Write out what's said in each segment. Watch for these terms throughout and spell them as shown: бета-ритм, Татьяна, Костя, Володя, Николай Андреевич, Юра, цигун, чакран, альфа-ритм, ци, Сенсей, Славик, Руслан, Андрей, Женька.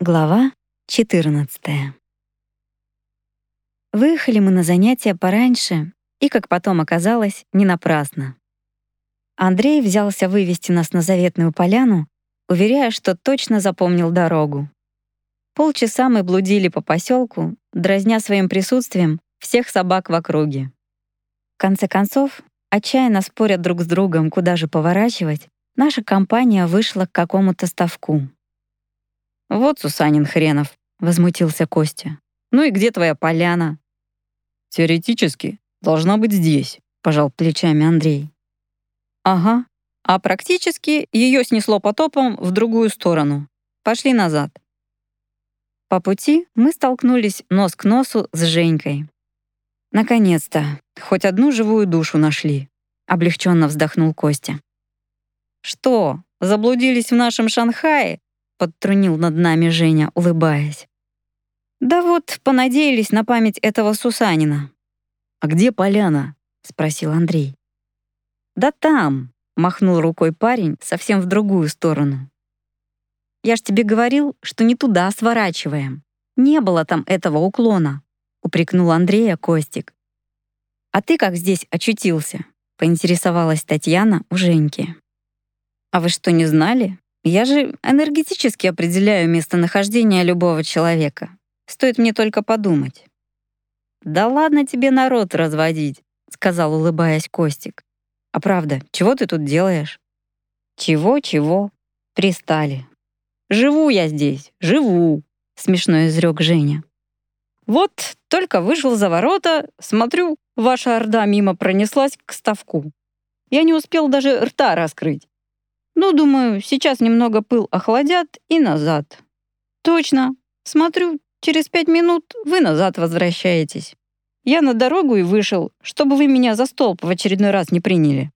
Глава 14. Выехали мы на занятия пораньше, и, как потом оказалось, не напрасно. Андрей взялся вывести нас на заветную поляну, уверяя, что точно запомнил дорогу. Полчаса мы блудили по поселку, дразня своим присутствием всех собак в округе. В конце концов, отчаянно споря друг с другом, куда же поворачивать, наша компания вышла к какому-то ставку. «Вот Сусанин хренов», — возмутился Костя. «Ну и где твоя поляна?» «Теоретически должна быть здесь», — пожал плечами Андрей. «Ага, а практически ее снесло потопом в другую сторону. Пошли назад». По пути мы столкнулись нос к носу с Женькой. «Наконец-то, хоть одну живую душу нашли», — облегченно вздохнул Костя. «Что, заблудились в нашем Шанхае?» — подтрунил над нами Женя, улыбаясь. «Да вот, понадеялись на память этого Сусанина». «А где поляна?» — спросил Андрей. «Да там», — махнул рукой парень совсем в другую сторону. «Я ж тебе говорил, что не туда сворачиваем. Не было там этого уклона», — упрекнул Андрея Костик. «А ты как здесь очутился?» — поинтересовалась Татьяна у Женьки. «А вы что, не знали? Я же энергетически определяю местонахождение любого человека. Стоит мне только подумать». «Да ладно тебе народ разводить», — сказал, улыбаясь, Костик. «А правда, чего ты тут делаешь?» «Чего-чего? Пристали». «Живу я здесь, живу», — смешно изрёк Женя. «Вот, только вышел за ворота, смотрю, ваша орда мимо пронеслась к ставку. Я не успел даже рта раскрыть. Ну, думаю, сейчас немного пыл охладят и назад. Точно, смотрю, через 5 минут вы назад возвращаетесь. Я на дорогу и вышел, чтобы вы меня за столб в очередной раз не приняли».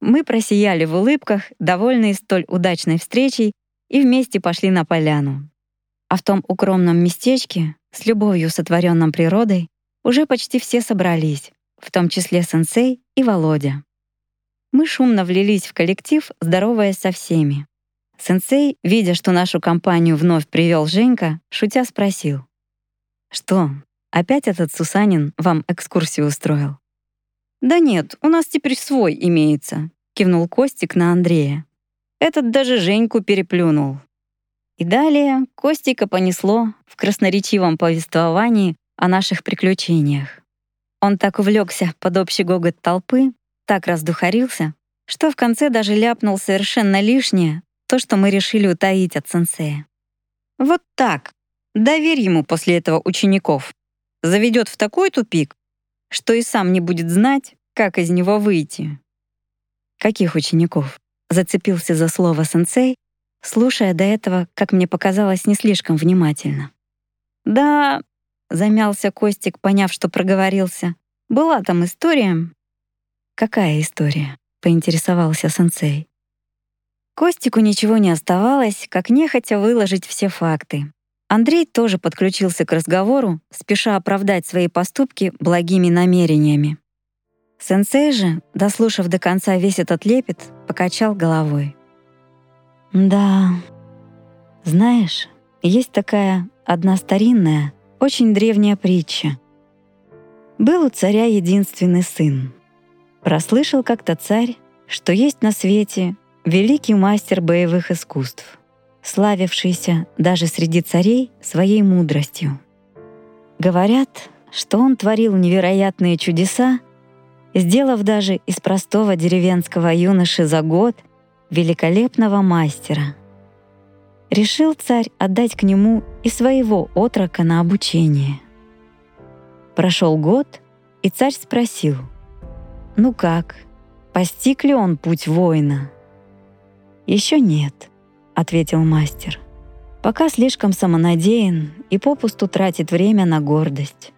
Мы просияли в улыбках, довольные столь удачной встречей, и вместе пошли на поляну. А в том укромном местечке, с любовью сотворенном природой, уже почти все собрались, в том числе Сенсей и Володя. Мы шумно влились в коллектив, здороваясь со всеми. Сенсей, видя, что нашу компанию вновь привел Женька, шутя спросил: «Что, опять этот Сусанин вам экскурсию устроил?» «Да нет, у нас теперь свой имеется», — кивнул Костик на Андрея. «Этот даже Женьку переплюнул». И далее Костика понесло в красноречивом повествовании о наших приключениях. Он так увлекся под общий гогот толпы, так раздухарился, что в конце даже ляпнул совершенно лишнее, то, что мы решили утаить от сенсея. «Вот так. Доверь ему после этого учеников. Заведет в такой тупик, что и сам не будет знать, как из него выйти». «Каких учеников?» — зацепился за слово сенсей, слушая до этого, как мне показалось, не слишком внимательно. «Да», — замялся Костик, поняв, что проговорился, «была там история». «Какая история?» — поинтересовался сенсей. Костику ничего не оставалось, как нехотя выложить все факты. Андрей тоже подключился к разговору, спеша оправдать свои поступки благими намерениями. Сенсей же, дослушав до конца весь этот лепет, покачал головой. «Да, знаешь, есть такая одна старинная, очень древняя притча. Был у царя единственный сын. Прослышал как-то царь, что есть на свете великий мастер боевых искусств, славившийся даже среди царей своей мудростью. Говорят, что он творил невероятные чудеса, сделав даже из простого деревенского юноши за год великолепного мастера. Решил царь отдать к нему и своего отрока на обучение. Прошел год, и царь спросил: «Ну как, постиг ли он путь воина?» «Еще нет», — ответил мастер. «Пока слишком самонадеян и попусту тратит время на гордость.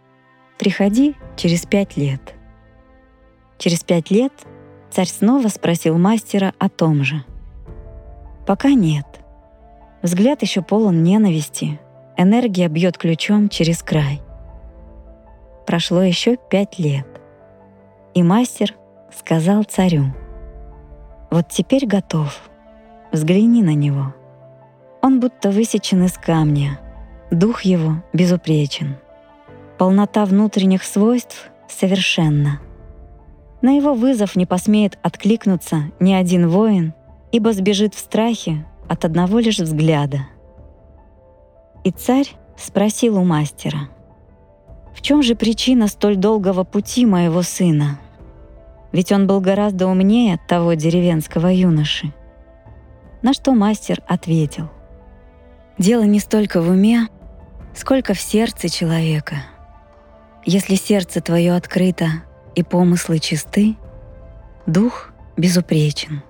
Приходи через 5 лет». Через 5 лет царь снова спросил мастера о том же. «Пока нет. Взгляд еще полон ненависти, энергия бьет ключом через край». Прошло еще 5 лет. И мастер сказал царю: «Вот теперь готов. Взгляни на него». Он будто высечен из камня, дух его безупречен. Полнота внутренних свойств совершенна. На его вызов не посмеет откликнуться ни один воин, ибо сбежит в страхе от одного лишь взгляда. И царь спросил у мастера: «В чем же причина столь долгого пути моего сына? Ведь он был гораздо умнее того деревенского юноши». На что мастер ответил: «Дело не столько в уме, сколько в сердце человека. Если сердце твое открыто и помыслы чисты, дух безупречен».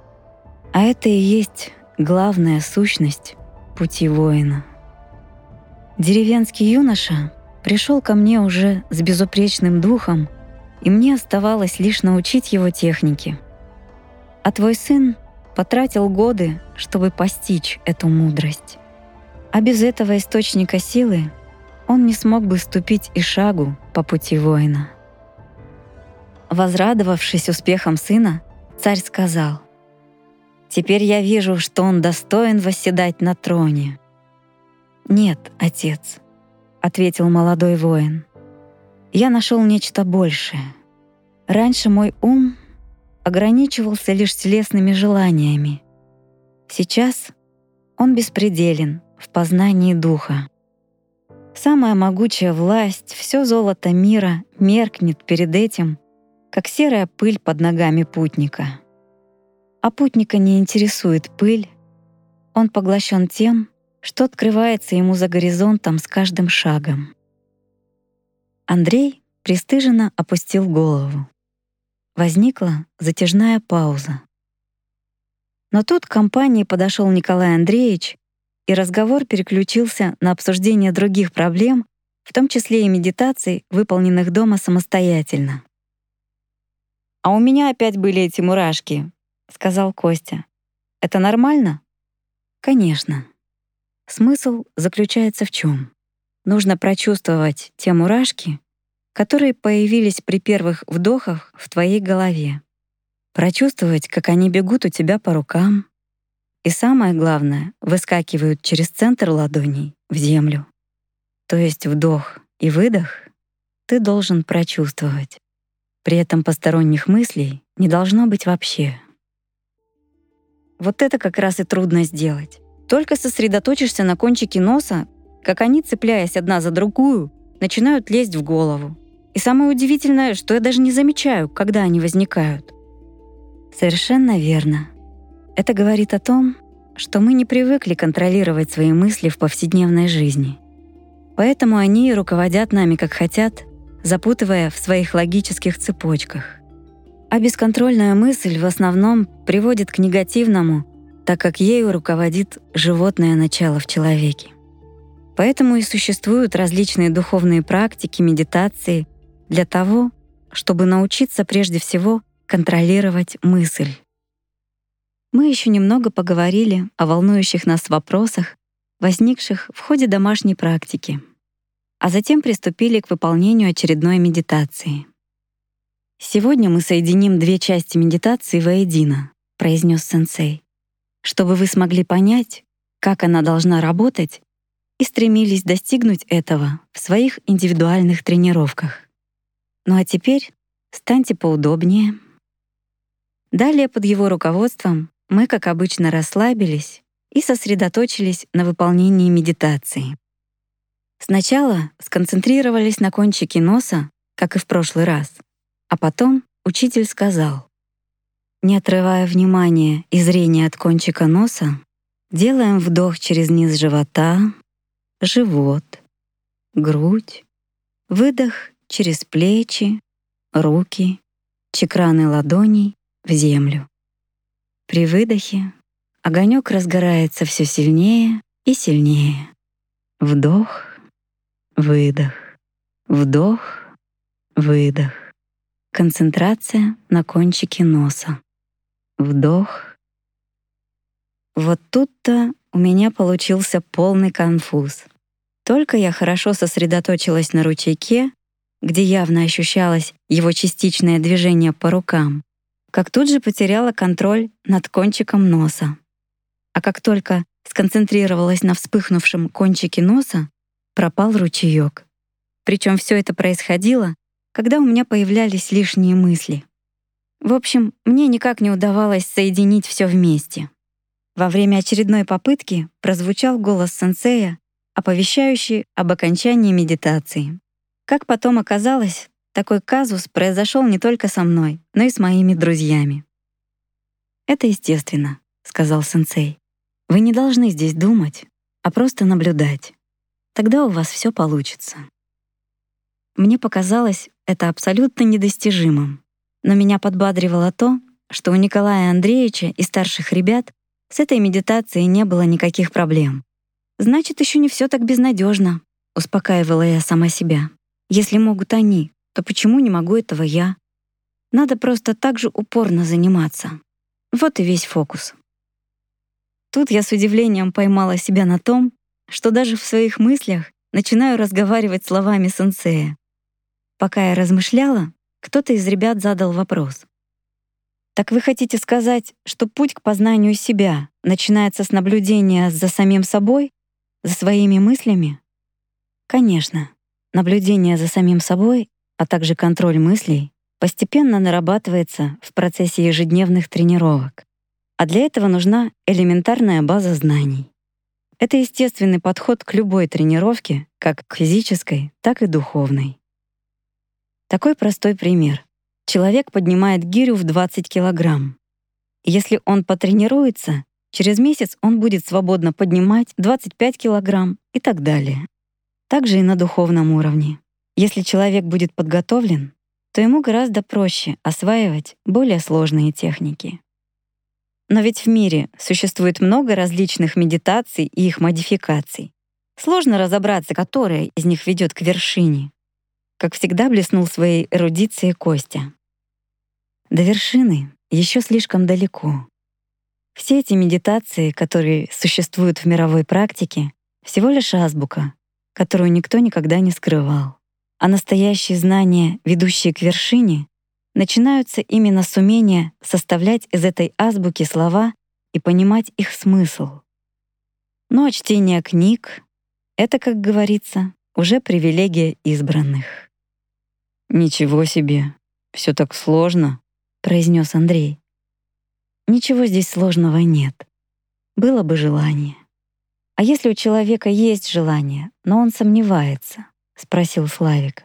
А это и есть главная сущность пути воина. Деревенский юноша пришел ко мне уже с безупречным духом, и мне оставалось лишь научить его технике. А твой сын потратил годы, чтобы постичь эту мудрость. А без этого источника силы он не смог бы ступить и шагу по пути воина. Возрадовавшись успехом сына, царь сказал: «Теперь я вижу, что он достоин восседать на троне». «Нет, отец», — ответил молодой воин, «я нашел нечто большее. Раньше мой ум ограничивался лишь телесными желаниями. Сейчас он беспределен в познании духа. Самая могучая власть, все золото мира меркнет перед этим, как серая пыль под ногами путника. А путника не интересует пыль, он поглощен тем, что открывается ему за горизонтом с каждым шагом». Андрей пристыженно опустил голову. Возникла затяжная пауза. Но тут к компании подошел Николай Андреевич, и разговор переключился на обсуждение других проблем, в том числе и медитаций, выполненных дома самостоятельно. «А у меня опять были эти мурашки», — сказал Костя. «Это нормально?» «Конечно. Смысл заключается в чем? Нужно прочувствовать те мурашки, которые появились при первых вдохах в твоей голове. Прочувствовать, как они бегут у тебя по рукам. И самое главное, выскакивают через центр ладоней в землю. То есть вдох и выдох ты должен прочувствовать. При этом посторонних мыслей не должно быть вообще». Вот это как раз и трудно сделать. Только сосредоточишься на кончике носа, как они, цепляясь одна за другую, начинают лезть в голову. И самое удивительное, что я даже не замечаю, когда они возникают. Совершенно верно. Это говорит о том, что мы не привыкли контролировать свои мысли в повседневной жизни. Поэтому они руководят нами как хотят, запутывая в своих логических цепочках. А бесконтрольная мысль в основном приводит к негативному, так как ею руководит животное начало в человеке. Поэтому и существуют различные духовные практики, медитации для того, чтобы научиться прежде всего контролировать мысль. Мы еще немного поговорили о волнующих нас вопросах, возникших в ходе домашней практики, а затем приступили к выполнению очередной медитации. «Сегодня мы соединим две части медитации воедино», — произнес сенсей, «чтобы вы смогли понять, как она должна работать, и стремились достигнуть этого в своих индивидуальных тренировках. Ну а теперь станьте поудобнее». Далее под его руководством мы, как обычно, расслабились и сосредоточились на выполнении медитации. Сначала сконцентрировались на кончике носа, как и в прошлый раз. А потом учитель сказал: «Не отрывая внимания и зрения от кончика носа, делаем вдох через низ живота, живот, грудь, выдох через плечи, руки, чакраны ладоней в землю. При выдохе огонек разгорается все сильнее и сильнее. Вдох, выдох, вдох, выдох. Концентрация на кончике носа. Вдох». Вот тут-то у меня получился полный конфуз. Только я хорошо сосредоточилась на ручейке, где явно ощущалось его частичное движение по рукам, как тут же потеряла контроль над кончиком носа. А как только сконцентрировалась на вспыхнувшем кончике носа, пропал ручеёк. Причем все это происходило, когда у меня появлялись лишние мысли. В общем, мне никак не удавалось соединить все вместе. Во время очередной попытки прозвучал голос сенсея, оповещающий об окончании медитации. Как потом оказалось, такой казус произошел не только со мной, но и с моими друзьями. «Это естественно», — сказал сенсей. «Вы не должны здесь думать, а просто наблюдать. Тогда у вас все получится». Мне показалось это абсолютно недостижимым, но меня подбадривало то, что у Николая Андреевича и старших ребят с этой медитацией не было никаких проблем. «Значит, еще не все так безнадежно», — успокаивала я сама себя. «Если могут они, то почему не могу этого я? Надо просто так же упорно заниматься». Вот и весь фокус. Тут я с удивлением поймала себя на том, что даже в своих мыслях начинаю разговаривать словами сенсея. Пока я размышляла, кто-то из ребят задал вопрос. «Так вы хотите сказать, что путь к познанию себя начинается с наблюдения за самим собой, за своими мыслями?» Конечно, наблюдение за самим собой, а также контроль мыслей, постепенно нарабатывается в процессе ежедневных тренировок. А для этого нужна элементарная база знаний. Это естественный подход к любой тренировке, как к физической, так и духовной. Такой простой пример. Человек поднимает гирю в 20 килограмм. Если он потренируется, через месяц он будет свободно поднимать 25 килограмм и так далее. Также и на духовном уровне. Если человек будет подготовлен, то ему гораздо проще осваивать более сложные техники. Но ведь в мире существует много различных медитаций и их модификаций. Сложно разобраться, которая из них ведет к вершине. Как всегда блеснул своей эрудицией Костя. До вершины еще слишком далеко. Все эти медитации, которые существуют в мировой практике, всего лишь азбука, которую никто никогда не скрывал. А настоящие знания, ведущие к вершине, начинаются именно с умения составлять из этой азбуки слова и понимать их смысл. Ну а чтение книг — это, как говорится, уже привилегия избранных. «Ничего себе! Все так сложно!» — произнес Андрей. «Ничего здесь сложного нет. Было бы желание. А если у человека есть желание, но он сомневается?» — спросил Славик.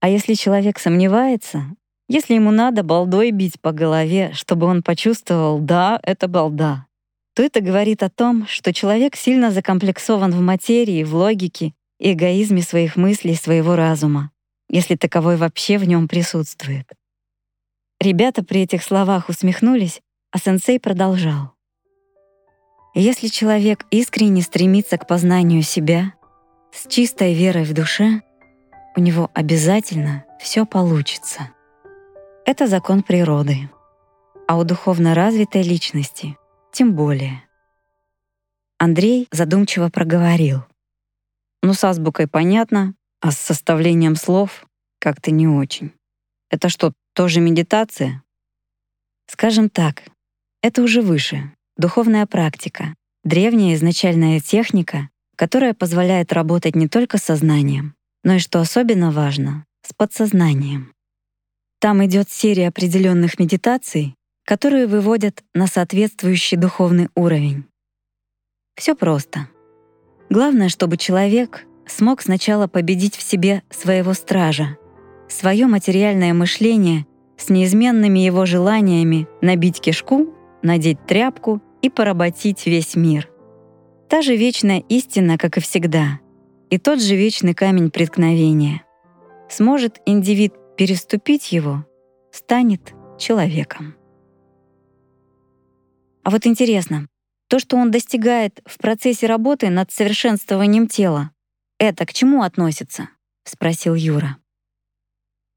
«А если человек сомневается, если ему надо балдой бить по голове, чтобы он почувствовал, да, это балда, то это говорит о том, что человек сильно закомплексован в материи, в логике и эгоизме своих мыслей, своего разума, если таковой вообще в нем присутствует». Ребята при этих словах усмехнулись, а сенсей продолжал. «Если человек искренне стремится к познанию себя, с чистой верой в душе, у него обязательно все получится. Это закон природы. А у духовно развитой личности тем более». Андрей задумчиво проговорил. «Ну, с азбукой понятно, а с составлением слов как-то не очень. Это что, тоже медитация?» «Скажем так, это уже выше. Духовная практика, древняя изначальная техника, которая позволяет работать не только с сознанием, но и, что особенно важно, с подсознанием. Там идет серия определенных медитаций, которые выводят на соответствующий духовный уровень. Все просто. Главное, чтобы человек смог сначала победить в себе своего стража, свое материальное мышление с неизменными его желаниями набить кишку, надеть тряпку и поработить весь мир. Та же вечная истина, как и всегда, и тот же вечный камень преткновения. Сможет индивид переступить его, станет человеком. А вот интересно, то, что он достигает в процессе работы над совершенствованием тела, это к чему относится? — спросил Юра.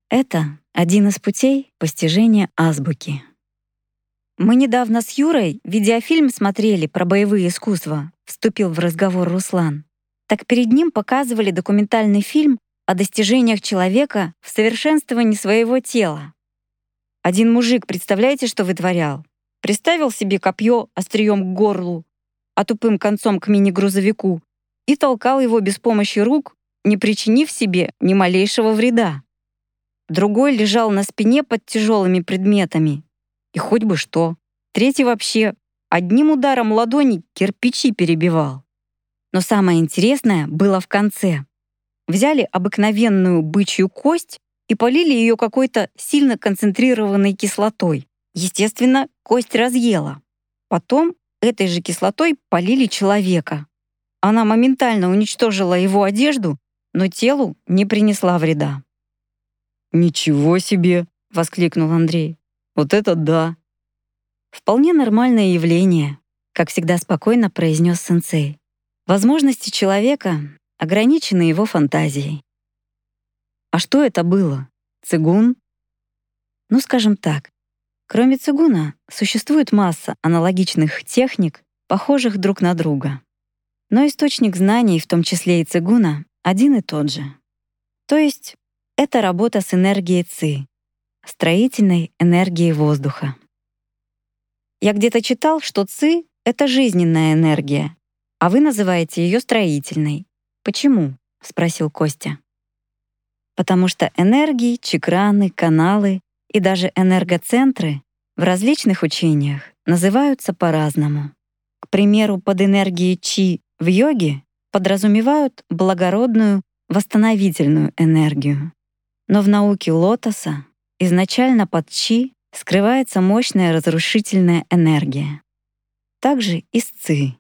Это один из путей постижения азбуки. «Мы недавно с Юрой видеофильм смотрели про боевые искусства», — вступил в разговор Руслан. «Так перед ним показывали документальный фильм о достижениях человека в совершенствовании своего тела. Один мужик, представляете, что вытворял? Приставил себе копье острием к горлу, а тупым концом к мини-грузовику, и толкал его без помощи рук, не причинив себе ни малейшего вреда. Другой лежал на спине под тяжелыми предметами. И хоть бы что. Третий вообще одним ударом ладони кирпичи перебивал. Но самое интересное было в конце. Взяли обыкновенную бычью кость и полили ее какой-то сильно концентрированной кислотой. Естественно, кость разъела. Потом этой же кислотой полили человека. Она моментально уничтожила его одежду, но телу не принесла вреда. «Ничего себе!» — воскликнул Андрей. «Вот это да!» «Вполне нормальное явление», — как всегда спокойно произнес сенсей. «Возможности человека ограничены его фантазией». «А что это было? Цигун?» «Ну, скажем так, кроме цигуна существует масса аналогичных техник, похожих друг на друга. Но источник знаний, в том числе и цигуна, один и тот же. То есть это работа с энергией ци, строительной энергией воздуха. Я где-то читал, что ци — это жизненная энергия, а вы называете ее строительной. Почему?» — спросил Костя. «Потому что энергии, чакраны, каналы и даже энергоцентры в различных учениях называются по-разному. К примеру, под энергией чи в йоге подразумевают благородную восстановительную энергию. Но в науке лотоса изначально под чи скрывается мощная разрушительная энергия. Также и с ци».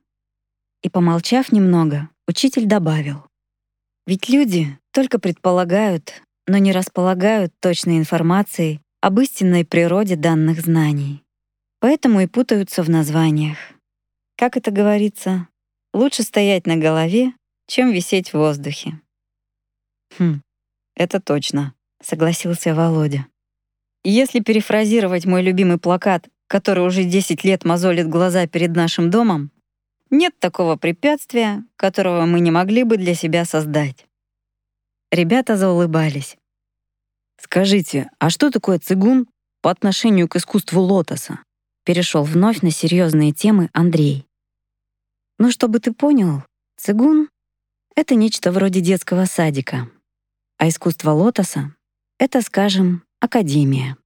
И, помолчав немного, учитель добавил: «Ведь люди только предполагают, но не располагают точной информацией об истинной природе данных знаний. Поэтому и путаются в названиях. Как это говорится, лучше стоять на голове, чем висеть в воздухе». «Хм, это точно», — согласился Володя. «Если перефразировать мой любимый плакат, который уже 10 лет мозолит глаза перед нашим домом, нет такого препятствия, которого мы не могли бы для себя создать». Ребята заулыбались. «Скажите, а что такое цигун по отношению к искусству лотоса?» — перешел вновь на серьезные темы Андрей. «Ну, чтобы ты понял, цигун — это нечто вроде детского садика, а искусство лотоса — это, скажем, академия.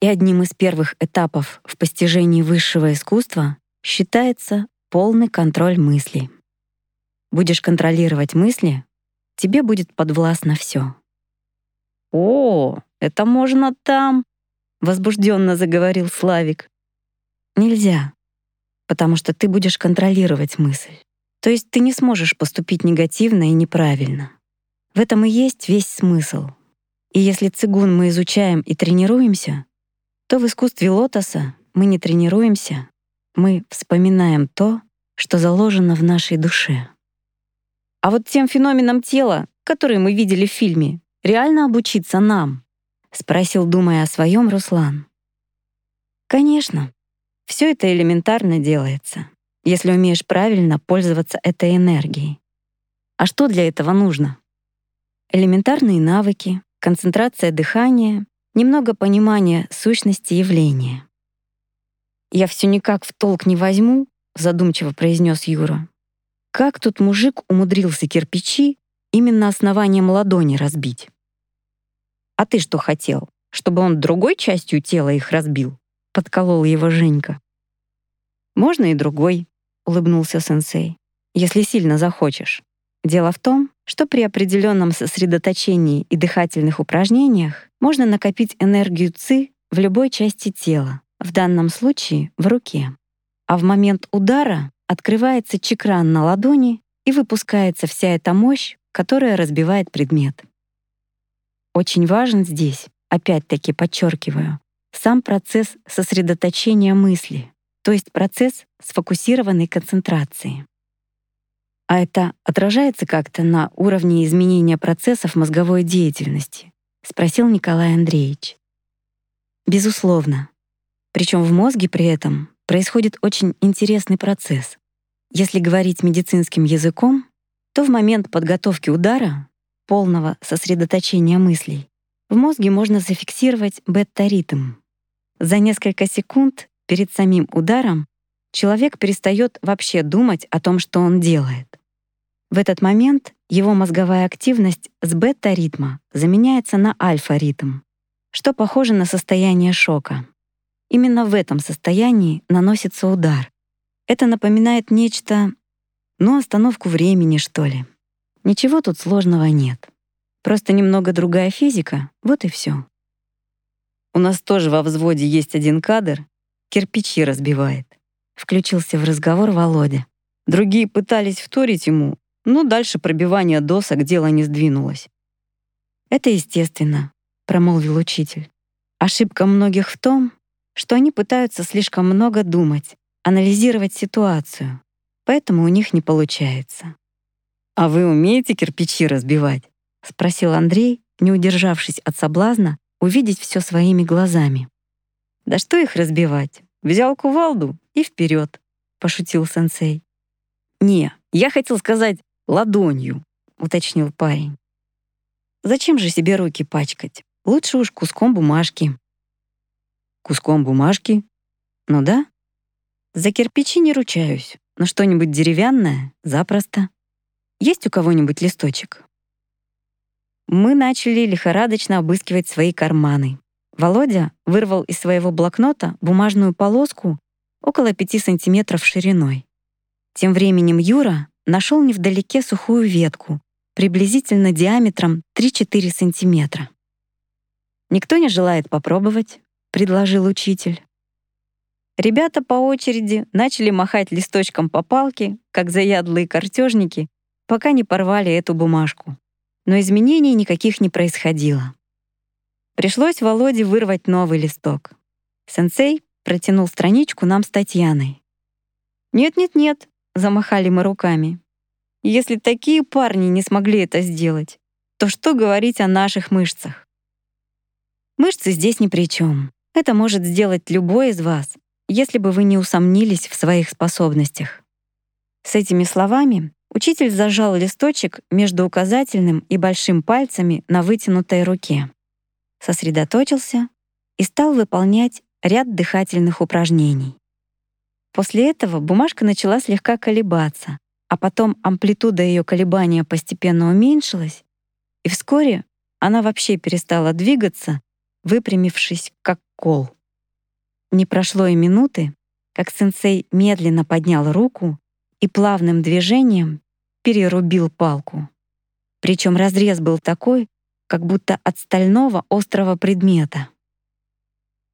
И одним из первых этапов в постижении высшего искусства считается полный контроль мыслей. Будешь контролировать мысли, тебе будет подвластно все». «О, это можно там!» — возбужденно заговорил Славик. «Нельзя, потому что ты будешь контролировать мысль. То есть ты не сможешь поступить негативно и неправильно. В этом и есть весь смысл. И если цигун мы изучаем и тренируемся, то в искусстве лотоса мы не тренируемся, мы вспоминаем то, что заложено в нашей душе». «А вот тем феноменам тела, которые мы видели в фильме, реально обучиться нам?» — спросил, думая о своем, Руслан. «Конечно. Все это элементарно делается, если умеешь правильно пользоваться этой энергией. А что для этого нужно? Элементарные навыки, концентрация дыхания, немного понимания сущности явления». «Я все никак в толк не возьму», — задумчиво произнес Юра. «Как тут мужик умудрился кирпичи именно основанием ладони разбить?» «А ты что хотел, чтобы он другой частью тела их разбил?» — подколол его Женька. «Можно и другой», — улыбнулся сенсей, «если сильно захочешь. Дело в том, что при определенном сосредоточении и дыхательных упражнениях можно накопить энергию ци в любой части тела. В данном случае в руке. А в момент удара открывается чакран на ладони и выпускается вся эта мощь, которая разбивает предмет. Очень важен здесь, опять-таки подчеркиваю, сам процесс сосредоточения мысли, то есть процесс сфокусированной концентрации. А это отражается как-то на уровне изменения процессов мозговой деятельности?» — спросил Николай Андреевич. «Безусловно. Причем в мозге при этом происходит очень интересный процесс. Если говорить медицинским языком, то в момент подготовки удара, полного сосредоточения мыслей, в мозге можно зафиксировать бета-ритм. За несколько секунд перед самим ударом человек перестает вообще думать о том, что он делает. В этот момент его мозговая активность с бета-ритма заменяется на альфа-ритм, что похоже на состояние шока. Именно в этом состоянии наносится удар. Это напоминает нечто, ну, остановку времени, что ли. Ничего тут сложного нет. Просто немного другая физика, вот и все. У нас тоже во взводе есть один кадр, кирпичи разбивает. Включился в разговор Володя. Другие пытались вторить ему, но дальше пробивания досок дело не сдвинулось. «Это естественно», — промолвил учитель. «Ошибка многих в том, что они пытаются слишком много думать, анализировать ситуацию, поэтому у них не получается». «А вы умеете кирпичи разбивать?» — спросил Андрей, не удержавшись от соблазна увидеть все своими глазами. «Да что их разбивать? Взял кувалду и вперед», — пошутил сенсей. «Не, я хотел сказать ладонью», — уточнил парень. «Зачем же себе руки пачкать? Лучше уж куском бумажки». «Куском бумажки? Ну да. За кирпичи не ручаюсь, но что-нибудь деревянное запросто. Есть у кого-нибудь листочек?» Мы начали лихорадочно обыскивать свои карманы. Володя вырвал из своего блокнота бумажную полоску около 5 сантиметров шириной. Тем временем Юра нашел невдалеке сухую ветку, приблизительно диаметром 3-4 сантиметра. «Никто не желает попробовать», — предложил учитель. Ребята по очереди начали махать листочком по палке, как заядлые картежники, пока не порвали эту бумажку. Но изменений никаких не происходило. Пришлось Володе вырвать новый листок. Сенсей протянул страничку нам с Татьяной. «Нет-нет-нет», — замахали мы руками. «Если такие парни не смогли это сделать, то что говорить о наших мышцах?» «Мышцы здесь ни при чем. Это может сделать любой из вас, если бы вы не усомнились в своих способностях». С этими словами учитель зажал листочек между указательным и большим пальцами на вытянутой руке, сосредоточился и стал выполнять ряд дыхательных упражнений. После этого бумажка начала слегка колебаться, а потом амплитуда ее колебания постепенно уменьшилась, и вскоре она вообще перестала двигаться, выпрямившись как кол. Не прошло и минуты, как сенсей медленно поднял руку и плавным движением перерубил палку. Причем разрез был такой, как будто от стального острого предмета.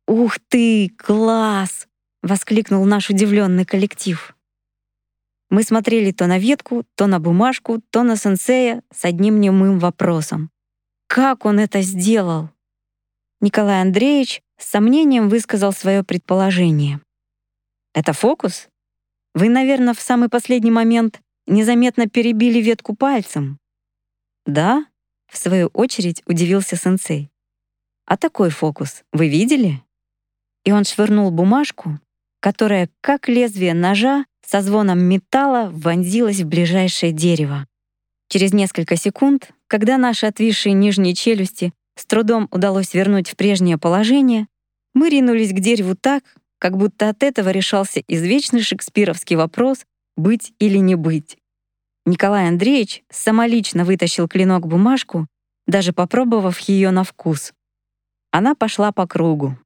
«Ух ты, класс!» — воскликнул наш удивленный коллектив. Мы смотрели то на ветку, то на бумажку, то на сенсея с одним немым вопросом. «Как он это сделал?» Николай Андреевич с сомнением высказал свое предположение. «Это фокус? Вы, наверное, в самый последний момент незаметно перебили ветку пальцем». «Да?» — в свою очередь удивился сенсей. «А такой фокус вы видели?» И он швырнул бумажку, которая, как лезвие ножа, со звоном металла вонзилась в ближайшее дерево. Через несколько секунд, когда наши отвисшие нижние челюсти с трудом удалось вернуть в прежнее положение, мы ринулись к дереву так, как будто от этого решался извечный шекспировский вопрос «быть или не быть». Николай Андреевич самолично вытащил клинок-бумажку, даже попробовав ее на вкус. Она пошла по кругу.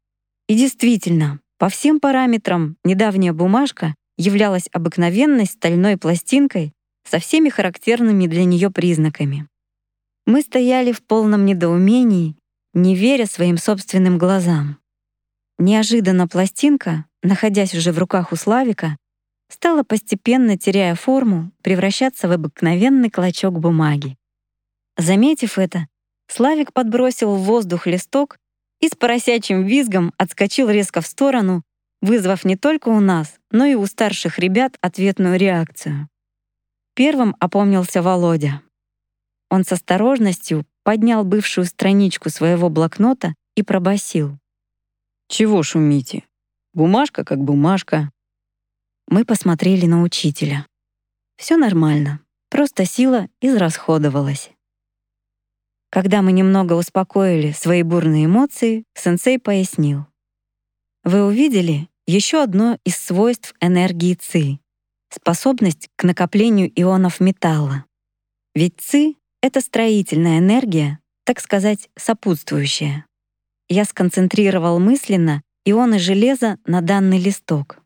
И действительно, по всем параметрам недавняя бумажка являлась обыкновенной стальной пластинкой со всеми характерными для нее признаками. Мы стояли в полном недоумении, не веря своим собственным глазам. Неожиданно пластинка, находясь уже в руках у Славика, стала постепенно, теряя форму, превращаться в обыкновенный клочок бумаги. Заметив это, Славик подбросил в воздух листок и с поросячьим визгом отскочил резко в сторону, вызвав не только у нас, но и у старших ребят ответную реакцию. Первым опомнился Володя. Он с осторожностью поднял бывшую страничку своего блокнота и пробасил: «Чего шумите? Бумажка как бумажка». Мы посмотрели на учителя. Все нормально, просто сила израсходовалась. Когда мы немного успокоили свои бурные эмоции, сенсей пояснил. «Вы увидели, Еще одно из свойств энергии ЦИ — способность к накоплению ионов металла. Ведь ЦИ — это строительная энергия, так сказать, сопутствующая. Я сконцентрировал мысленно ионы железа на данный листок.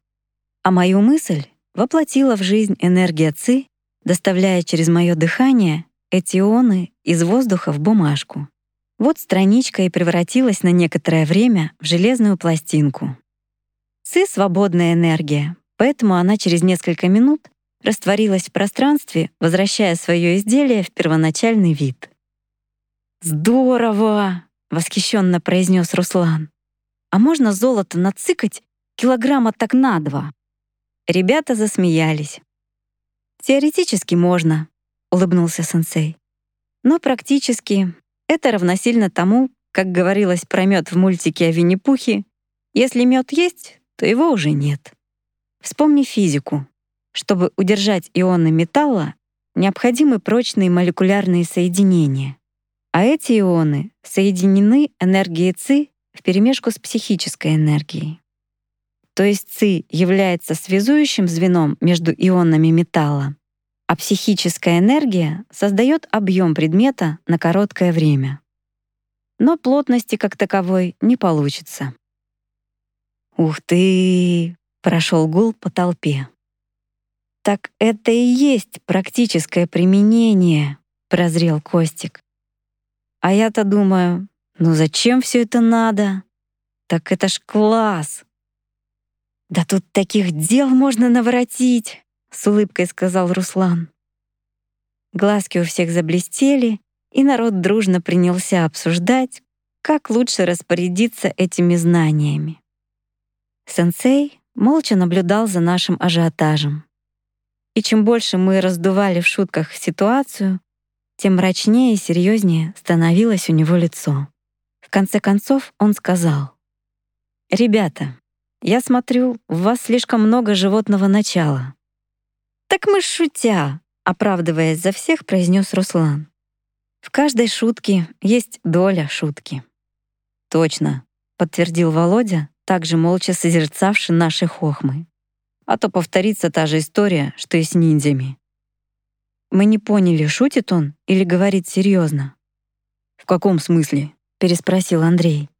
А мою мысль воплотила в жизнь энергия ЦИ, доставляя через мое дыхание эти ионы из воздуха в бумажку. Вот страничка и превратилась на некоторое время в железную пластинку. ЦИ — свободная энергия, поэтому она через несколько минут растворилась в пространстве, возвращая свое изделие в первоначальный вид. «Здорово!» — восхищенно произнес Руслан. «А можно золото нацикать килограмма так на 2?» Ребята засмеялись. «Теоретически можно», — улыбнулся сенсей. «Но практически это равносильно тому, как говорилось про мед в мультике о Винни-Пухе, если мед есть, то его уже нет. Вспомни физику. Чтобы удержать ионы металла, необходимы прочные молекулярные соединения. А эти ионы соединены энергией ЦИ вперемешку с психической энергией. То есть ЦИ является связующим звеном между ионами металла, а психическая энергия создает объем предмета на короткое время. Но плотности как таковой не получится». «Ух ты!» — прошел гул по толпе. «Так это и есть практическое применение», — прозрел Костик. «А я-то думаю, ну зачем все это надо? Так это ж класс!» «Да тут таких дел можно наворотить!» — с улыбкой сказал Руслан. Глазки у всех заблестели, и народ дружно принялся обсуждать, как лучше распорядиться этими знаниями. Сенсей молча наблюдал за нашим ажиотажем. И чем больше мы раздували в шутках ситуацию, тем мрачнее и серьезнее становилось у него лицо. В конце концов он сказал: «Ребята, я смотрю, у вас слишком много животного начала». «Так мы шутя», — оправдываясь за всех, произнес Руслан. «В каждой шутке есть доля шутки». «Точно», — подтвердил Володя, также молча созерцавший наши хохмы. «А то повторится та же история, что и с ниндзями». Мы не поняли, шутит он или говорит серьезно. «В каком смысле?» — переспросил Андрей.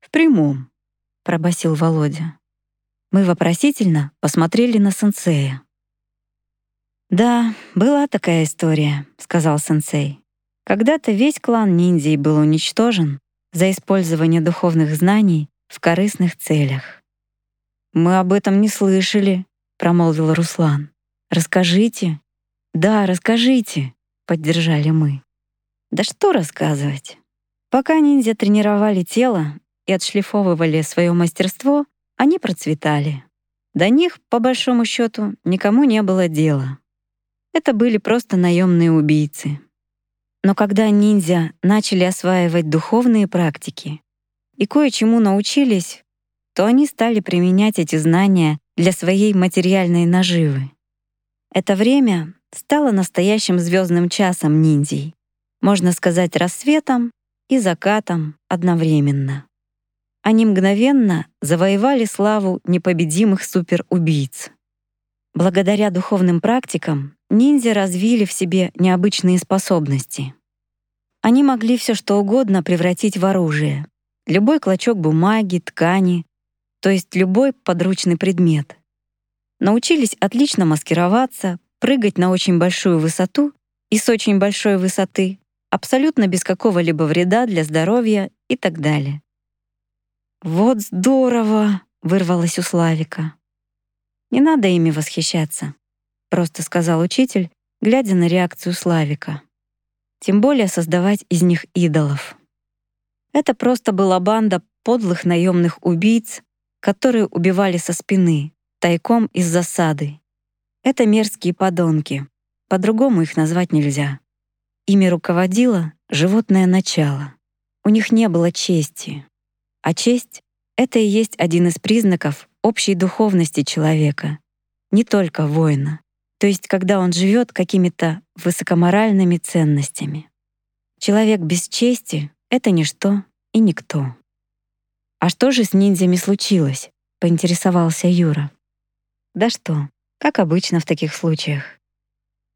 «В прямом», — пробасил Володя. Мы вопросительно посмотрели на сенсея. «Да, была такая история», — сказал сенсей. «Когда-то весь клан ниндзей был уничтожен за использование духовных знаний в корыстных целях». «Мы об этом не слышали», — промолвил Руслан. «Расскажите». «Да, расскажите», — поддержали мы. «Да что рассказывать?» Пока ниндзя тренировали тело и отшлифовывали свое мастерство, они процветали. До них, по большому счету, никому не было дела. Это были просто наемные убийцы. Но когда ниндзя начали осваивать духовные практики и кое-чему научились, то они стали применять эти знания для своей материальной наживы. Это время стало настоящим звездным часом ниндзей, можно сказать, рассветом и закатом одновременно. Они мгновенно завоевали славу непобедимых суперубийц. Благодаря духовным практикам ниндзя развили в себе необычные способности. Они могли все что угодно превратить в оружие. Любой клочок бумаги, ткани, то есть любой подручный предмет. Научились отлично маскироваться, прыгать на очень большую высоту и с очень большой высоты, абсолютно без какого-либо вреда для здоровья и так далее. «Вот здорово!» — вырвалось у Славика. «Не надо ими восхищаться», — просто сказал учитель, глядя на реакцию Славика. «Тем более создавать из них идолов». Это просто была банда подлых наемных убийц, которые убивали со спины, тайком из засады. Это мерзкие подонки. По-другому их назвать нельзя. Ими руководило животное начало. У них не было чести. А честь — это и есть один из признаков общей духовности человека, не только воина, то есть когда он живет какими-то высокоморальными ценностями. Человек без чести — это ничто и никто. А что же с ниндзями случилось, поинтересовался Юра. Да что, как обычно в таких случаях.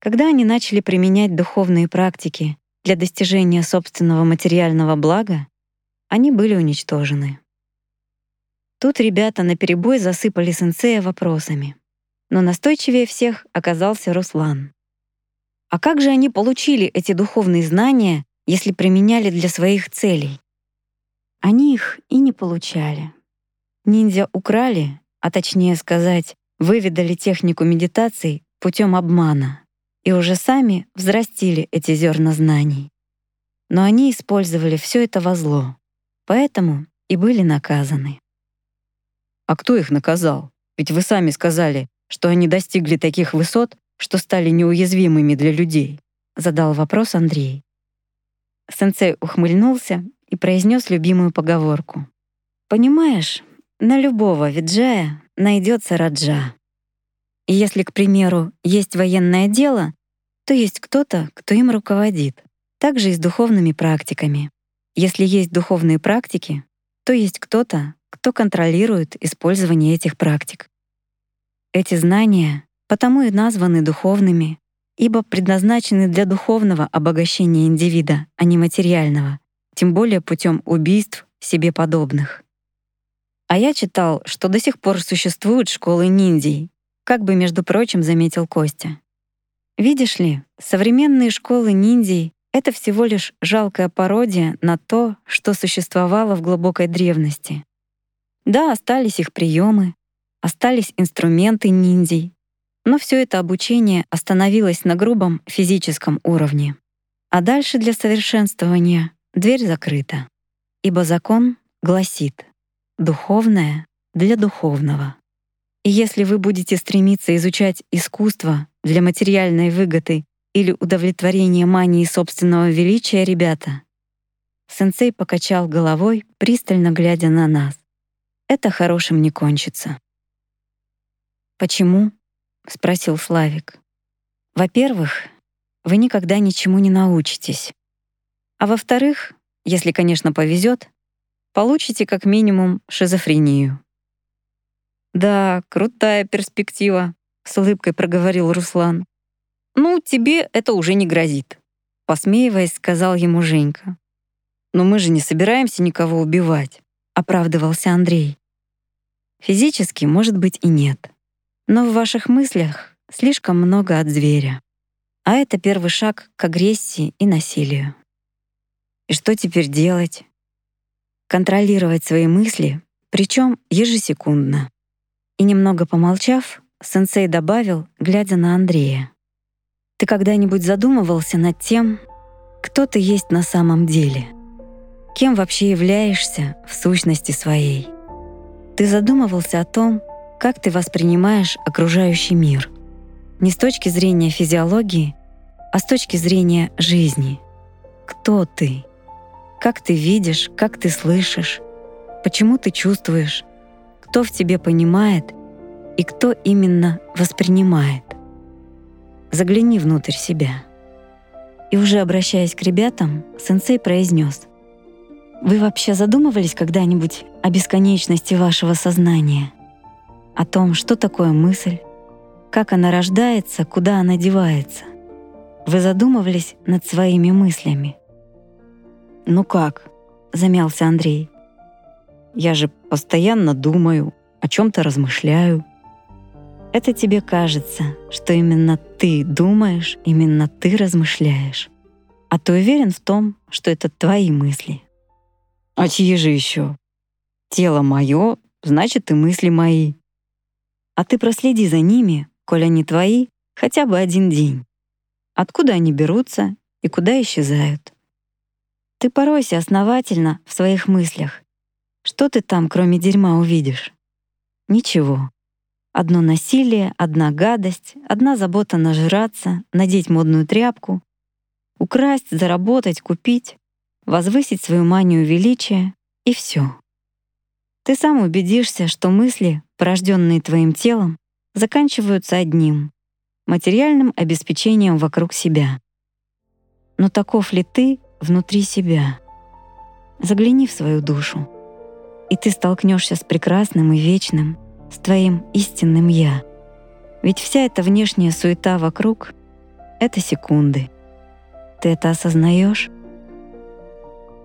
Когда они начали применять духовные практики для достижения собственного материального блага, они были уничтожены. Тут ребята наперебой засыпали сенсея вопросами. Но настойчивее всех оказался Руслан. А как же они получили эти духовные знания, если применяли для своих целей? Они их и не получали. Ниндзя украли, а точнее сказать, выведали технику медитаций путем обмана и уже сами взрастили эти зерна знаний. Но они использовали все это во зло, поэтому и были наказаны. А кто их наказал? Ведь вы сами сказали, что они достигли таких высот, что стали неуязвимыми для людей, задал вопрос Андрей. Сенсей ухмыльнулся и произнес любимую поговорку. «Понимаешь, на любого виджая найдется раджа. И если, к примеру, есть военное дело, то есть кто-то, кто им руководит. Так же и с духовными практиками. Если есть духовные практики, то есть кто-то, кто контролирует использование этих практик. Эти знания потому и названы духовными, ибо предназначены для духовного обогащения индивида, а не материального, тем более путем убийств себе подобных. А я читал, что до сих пор существуют школы ниндзей, как бы, между прочим, заметил Костя. Видишь ли, современные школы ниндзей — это всего лишь жалкая пародия на то, что существовало в глубокой древности. Да, остались их приемы, остались инструменты ниндзей, но все это обучение остановилось на грубом физическом уровне. А дальше для совершенствования дверь закрыта, ибо закон гласит «духовное для духовного». И если вы будете стремиться изучать искусство для материальной выгоды или удовлетворения мании собственного величия, ребята, сенсей покачал головой, пристально глядя на нас. Это хорошим не кончится. «Почему?» — спросил Славик. «Во-первых, вы никогда ничему не научитесь. А во-вторых, если, конечно, повезет, получите как минимум шизофрению». «Да, крутая перспектива», — с улыбкой проговорил Руслан. «Ну, тебе это уже не грозит», — посмеиваясь, сказал ему Женька. «Но мы же не собираемся никого убивать», — оправдывался Андрей. «Физически, может быть, и нет. Но в ваших мыслях слишком много от зверя. А это первый шаг к агрессии и насилию. И что теперь делать? Контролировать свои мысли, причем ежесекундно». И немного помолчав, сенсей добавил, глядя на Андрея. «Ты когда-нибудь задумывался над тем, кто ты есть на самом деле? Кем вообще являешься в сущности своей? Ты задумывался о том, как ты воспринимаешь окружающий мир? Не с точки зрения физиологии, а с точки зрения жизни. Кто ты? Как ты видишь, как ты слышишь? Почему ты чувствуешь? Кто в тебе понимает и кто именно воспринимает? Загляни внутрь себя». И уже обращаясь к ребятам, сенсей произнес: «Вы вообще задумывались когда-нибудь о бесконечности вашего сознания? О том, что такое мысль, как она рождается, куда она девается? Вы задумывались над своими мыслями?» «Ну как?» — замялся Андрей. «Я же постоянно думаю, о чем-то размышляю». «Это тебе кажется, что именно ты думаешь, именно ты размышляешь. А ты уверен в том, что это твои мысли?» «А чьи же еще? Тело мое, значит, и мысли мои». «А ты проследи за ними, коль они твои, хотя бы один день. Откуда они берутся и куда исчезают? Ты поройся основательно в своих мыслях. Что ты там, кроме дерьма, увидишь? Ничего. Одно насилие, одна гадость, одна забота нажраться, надеть модную тряпку, украсть, заработать, купить, возвысить свою манию величия и все. Ты сам убедишься, что мысли, порожденные твоим телом, заканчиваются одним — материальным обеспечением вокруг себя. Но таков ли ты внутри себя? Загляни в свою душу, и ты столкнешься с прекрасным и вечным, с твоим истинным «я». Ведь вся эта внешняя суета вокруг — это секунды. Ты это осознаешь?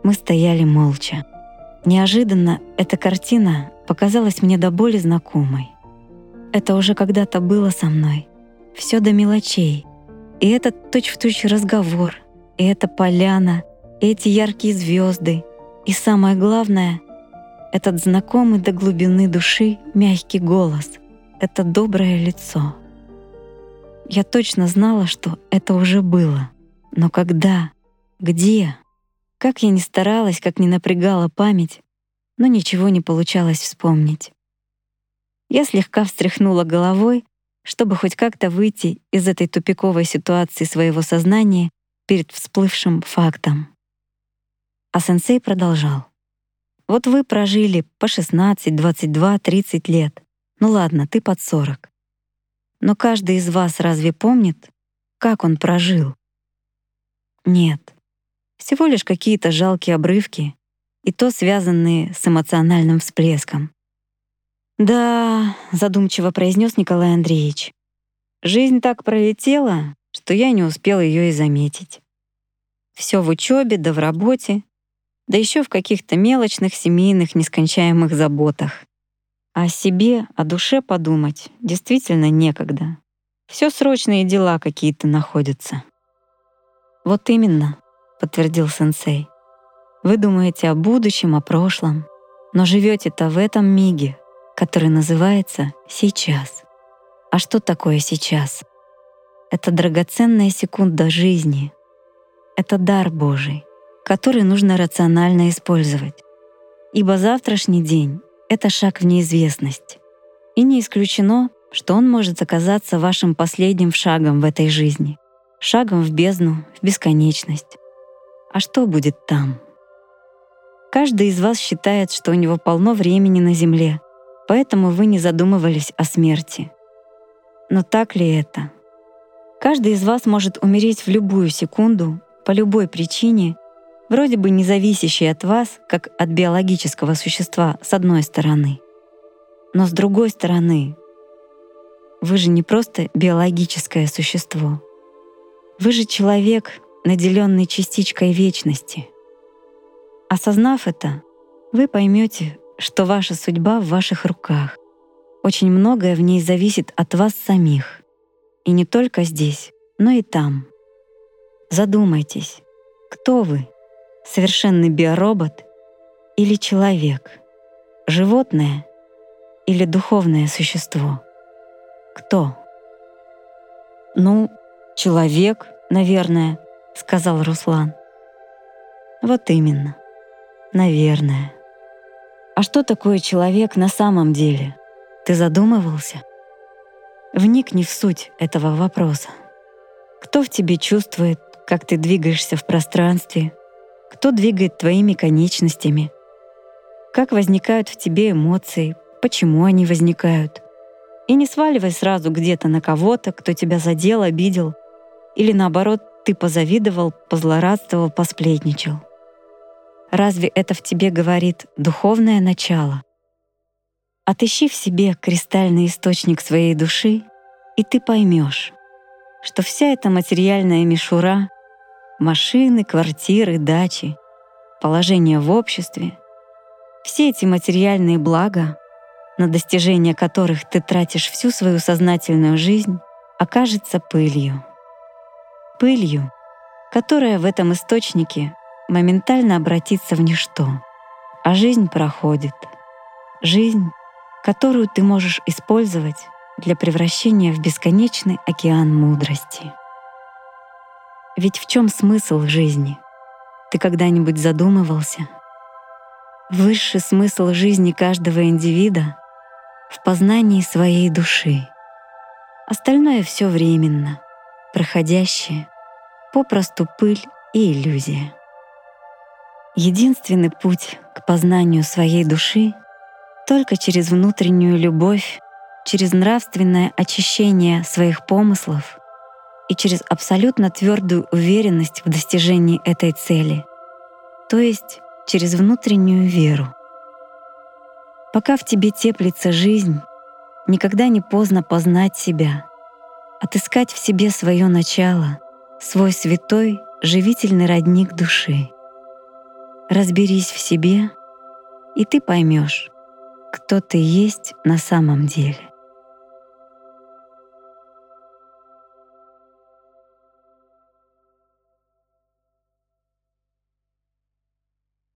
Мы стояли молча. Неожиданно эта картина показалась мне до боли знакомой. Это уже когда-то было со мной. Все до мелочей. И этот точь-в-точь разговор, и эта поляна, и эти яркие звезды, и самое главное — этот знакомый до глубины души мягкий голос, это доброе лицо. Я точно знала, что это уже было. Но когда? Где? Как я ни старалась, как ни напрягала память, но ничего не получалось вспомнить. Я слегка встряхнула головой, чтобы хоть как-то выйти из этой тупиковой ситуации своего сознания перед всплывшим фактом. А сенсей продолжал. Вот вы прожили по 16, 22, 30 лет. Ну ладно, ты под 40. Но каждый из вас разве помнит, как он прожил? Нет. Всего лишь какие-то жалкие обрывки, и то связанные с эмоциональным всплеском. «Да», — задумчиво произнес Николай Андреевич, «жизнь так пролетела, что я не успел ее и заметить. Все в учебе, да в работе, да еще в каких-то мелочных, семейных, нескончаемых заботах. А о себе, о душе подумать действительно некогда. Все срочные дела какие-то находятся». «Вот именно», — подтвердил сенсей. «Вы думаете о будущем, о прошлом, но живете-то в этом миге, который называется «сейчас». А что такое «сейчас»? Это драгоценная секунда жизни. Это дар Божий, который нужно рационально использовать. Ибо завтрашний день — это шаг в неизвестность. И не исключено, что он может оказаться вашим последним шагом в этой жизни, шагом в бездну, в бесконечность. А что будет там? Каждый из вас считает, что у него полно времени на земле, поэтому вы не задумывались о смерти. Но так ли это? Каждый из вас может умереть в любую секунду, по любой причине, вроде бы не зависящей от вас, как от биологического существа, с одной стороны. Но с другой стороны, вы же не просто биологическое существо. Вы же человек, наделенный частичкой вечности. Осознав это, вы поймете, что ваша судьба в ваших руках. Очень многое в ней зависит от вас самих. И не только здесь, но и там. Задумайтесь, кто вы? Совершенный биоробот или человек? Животное или духовное существо? Кто? «Ну, человек, наверное», — сказал Руслан. «Вот именно. Наверное. А что такое человек на самом деле? Ты задумывался? Вникни в суть этого вопроса. Кто в тебе чувствует, как ты двигаешься в пространстве? Кто двигает твоими конечностями? Как возникают в тебе эмоции? Почему они возникают? И не сваливай сразу где-то на кого-то, кто тебя задел, обидел, или наоборот, ты позавидовал, позлорадствовал, посплетничал. Разве это в тебе говорит духовное начало? Отыщи в себе кристальный источник своей души, и ты поймешь, что вся эта материальная мишура — машины, квартиры, дачи, положение в обществе — все эти материальные блага, на достижение которых ты тратишь всю свою сознательную жизнь, окажется пылью. Пылью, которая в этом источнике моментально обратиться в ничто. А жизнь проходит. Жизнь, которую ты можешь использовать для превращения в бесконечный океан мудрости. Ведь в чем смысл жизни? Ты когда-нибудь задумывался? Высший смысл жизни каждого индивида в познании своей души. Остальное все временно, проходящее, попросту пыль и иллюзия. Единственный путь к познанию своей души только через внутреннюю любовь, через нравственное очищение своих помыслов и через абсолютно твердую уверенность в достижении этой цели, то есть через внутреннюю веру. Пока в тебе теплится жизнь, Никогда не поздно познать себя, отыскать в себе свое начало, свой святой, живительный родник души. Разберись в себе, и ты поймешь, кто ты есть на самом деле.